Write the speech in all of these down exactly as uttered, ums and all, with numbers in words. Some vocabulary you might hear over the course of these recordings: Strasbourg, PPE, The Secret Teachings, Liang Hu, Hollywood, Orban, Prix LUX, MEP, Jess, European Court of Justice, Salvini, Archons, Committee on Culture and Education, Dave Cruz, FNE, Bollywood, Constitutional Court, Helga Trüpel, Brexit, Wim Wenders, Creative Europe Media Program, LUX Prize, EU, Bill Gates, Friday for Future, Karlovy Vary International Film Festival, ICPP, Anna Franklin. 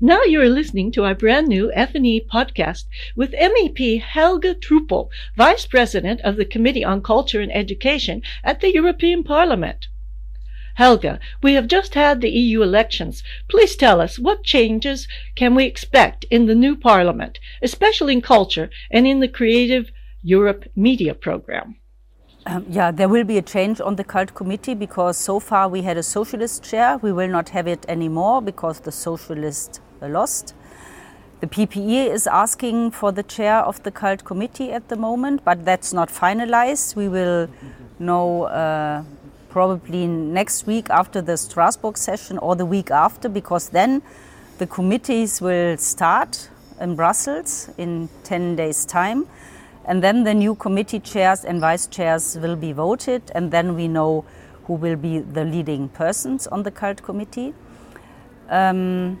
Now you are listening to our brand new F N E podcast with M E P Helga Trüpel, Vice President of the Committee on Culture and Education at the European Parliament. Helga, we have just had the E U elections. Please tell us, what changes can we expect in the new Parliament, especially in culture and in the Creative Europe Media Program? Um, yeah, there will be a change on the Cult Committee because so far we had a socialist chair. We will not have it anymore because the socialists lost. The P P E is asking for the chair of the Cult Committee at the moment, but that's not finalized. We will know uh, probably next week after the Strasbourg session or the week after, because then the committees will start in Brussels in ten days' time. And then the new committee chairs and vice chairs will be voted, and then we know who will be the leading persons on the Cult Committee. Um,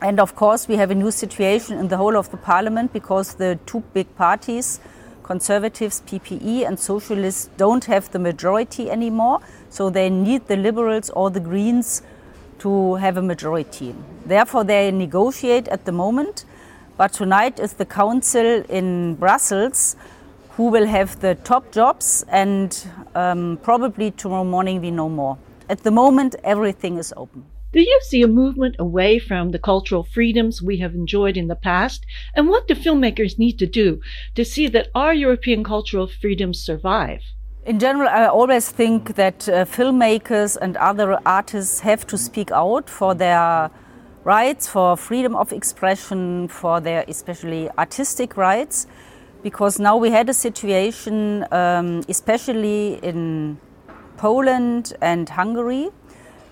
and of course, we have a new situation in the whole of the parliament because the two big parties, Conservatives, P P E, and Socialists, don't have the majority anymore. So they need the Liberals or the Greens to have a majority. Therefore, they negotiate at the moment. But tonight is the council in Brussels who will have the top jobs, and um, probably tomorrow morning we know more. At the moment, everything is open. Do you see a movement away from the cultural freedoms we have enjoyed in the past? And what do filmmakers need to do to see that our European cultural freedoms survive? In general, I always think that uh, filmmakers and other artists have to speak out for their rights, for freedom of expression, for their especially artistic rights, because now we had a situation, um, especially in Poland and Hungary,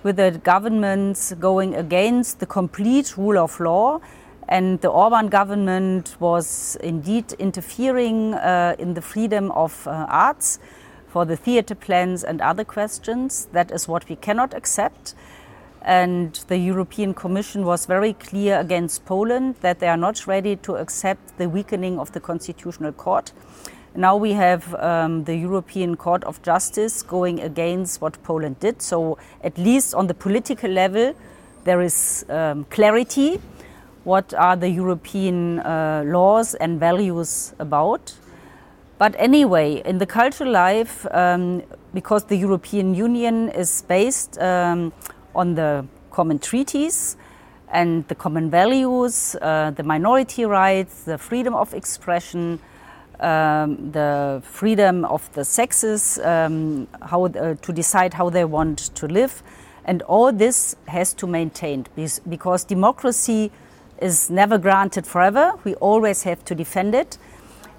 with the governments going against the complete rule of law, and the Orban government was indeed interfering uh, in the freedom of uh, arts for the theater plans and other questions. That is what we cannot accept. And the European Commission was very clear against Poland that they are not ready to accept the weakening of the Constitutional Court. Now we have um, the European Court of Justice going against what Poland did. So at least on the political level, there is um, clarity. What are the European uh, laws and values about? But anyway, in the cultural life, um, because the European Union is based um, on the common treaties and the common values, uh, the minority rights, the freedom of expression, um, the freedom of the sexes, um, how uh, to decide how they want to live. And all this has to maintain, because democracy is never granted forever. We always have to defend it.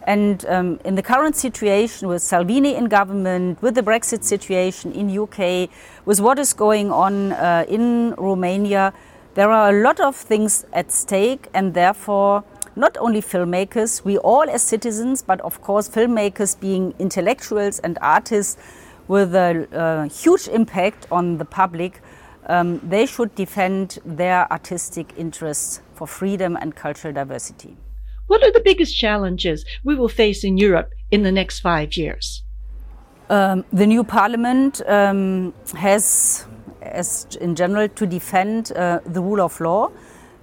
And um, in the current situation with Salvini in government, with the Brexit situation in U K, with what is going on uh, in Romania, there are a lot of things at stake, and therefore not only filmmakers, we all as citizens, but of course filmmakers being intellectuals and artists with a uh, huge impact on the public, um, they should defend their artistic interests for freedom and cultural diversity. What are the biggest challenges we will face in Europe in the next five years? Um, the new parliament um, has, as in general, to defend uh, the rule of law,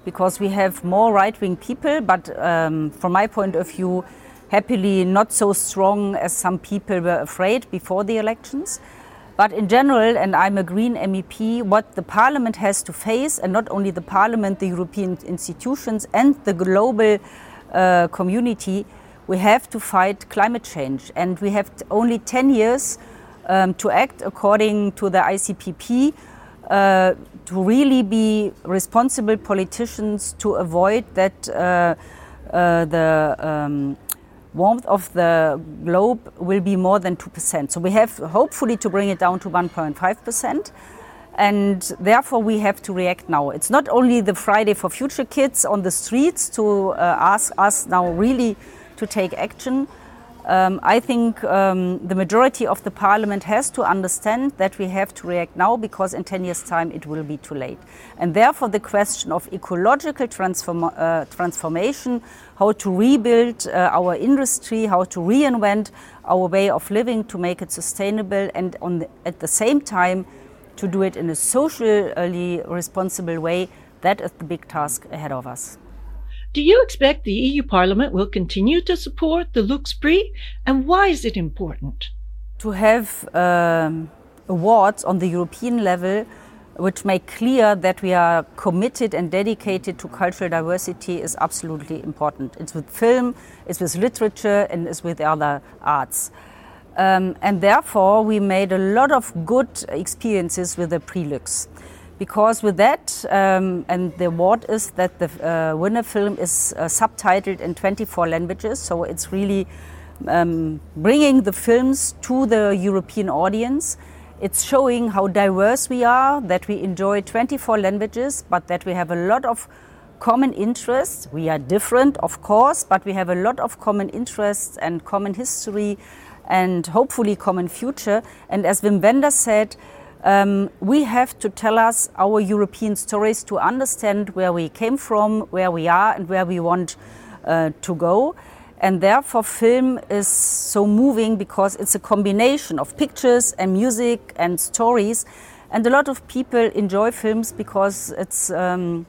because we have more right-wing people, but um, from my point of view, happily not so strong as some people were afraid before the elections. But in general, and I'm a Green M E P, what the parliament has to face, and not only the parliament, the European institutions and the global Uh, community, we have to fight climate change, and we have t- only ten years um, to act according to the I C P P uh, to really be responsible politicians to avoid that uh, uh, the um, warmth of the globe will be more than two percent. So we have hopefully to bring it down to one point five percent. And therefore, we have to react now. It's not only the Friday for Future kids on the streets to uh, ask us now really to take action. Um, I think um, the majority of the parliament has to understand that we have to react now, because in ten years' time it will be too late. And therefore, the question of ecological transform- uh, transformation, how to rebuild uh, our industry, how to reinvent our way of living to make it sustainable, and on the, at the same time, to do it in a socially responsible way, That is the big task ahead of us. Do you expect the E U Parliament will continue to support the LUX Prize, and why is it important? To have um, awards on the European level which make clear that we are committed and dedicated to cultural diversity is absolutely important. It's with film, it's with literature, and it's with other arts. Um, and therefore, we made a lot of good experiences with the Prix LUX. Because with that, um, and the award is that the uh, winner film is uh, subtitled in twenty-four languages, so it's really um, bringing the films to the European audience. It's showing how diverse we are, that we enjoy twenty-four languages, but that we have a lot of common interests. We are different, of course, but we have a lot of common interests and common history and hopefully common future. And as Wim Wenders said, um, we have to tell us our European stories to understand where we came from, where we are, and where we want uh, to go. And therefore, film is so moving because it's a combination of pictures and music and stories. And a lot of people enjoy films because it's um,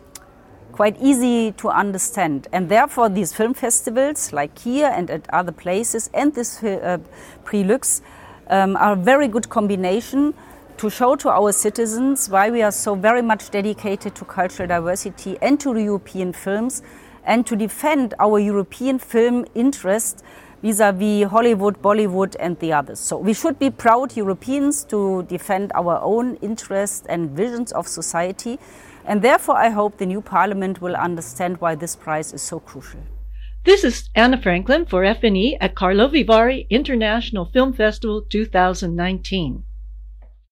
quite easy to understand. And therefore, these film festivals, like here and at other places, and this uh, Prix LUX, um, are a very good combination to show to our citizens why we are so very much dedicated to cultural diversity and to European films, and to defend our European film interest vis-à-vis Hollywood, Bollywood and the others. So we should be proud Europeans to defend our own interests and visions of society. And therefore, I hope the new Parliament will understand why this prize is so crucial. This is Anna Franklin for F N E at Karlovy Vary International Film Festival twenty nineteen.